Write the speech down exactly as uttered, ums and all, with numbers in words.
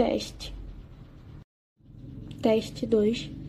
teste. Teste dois.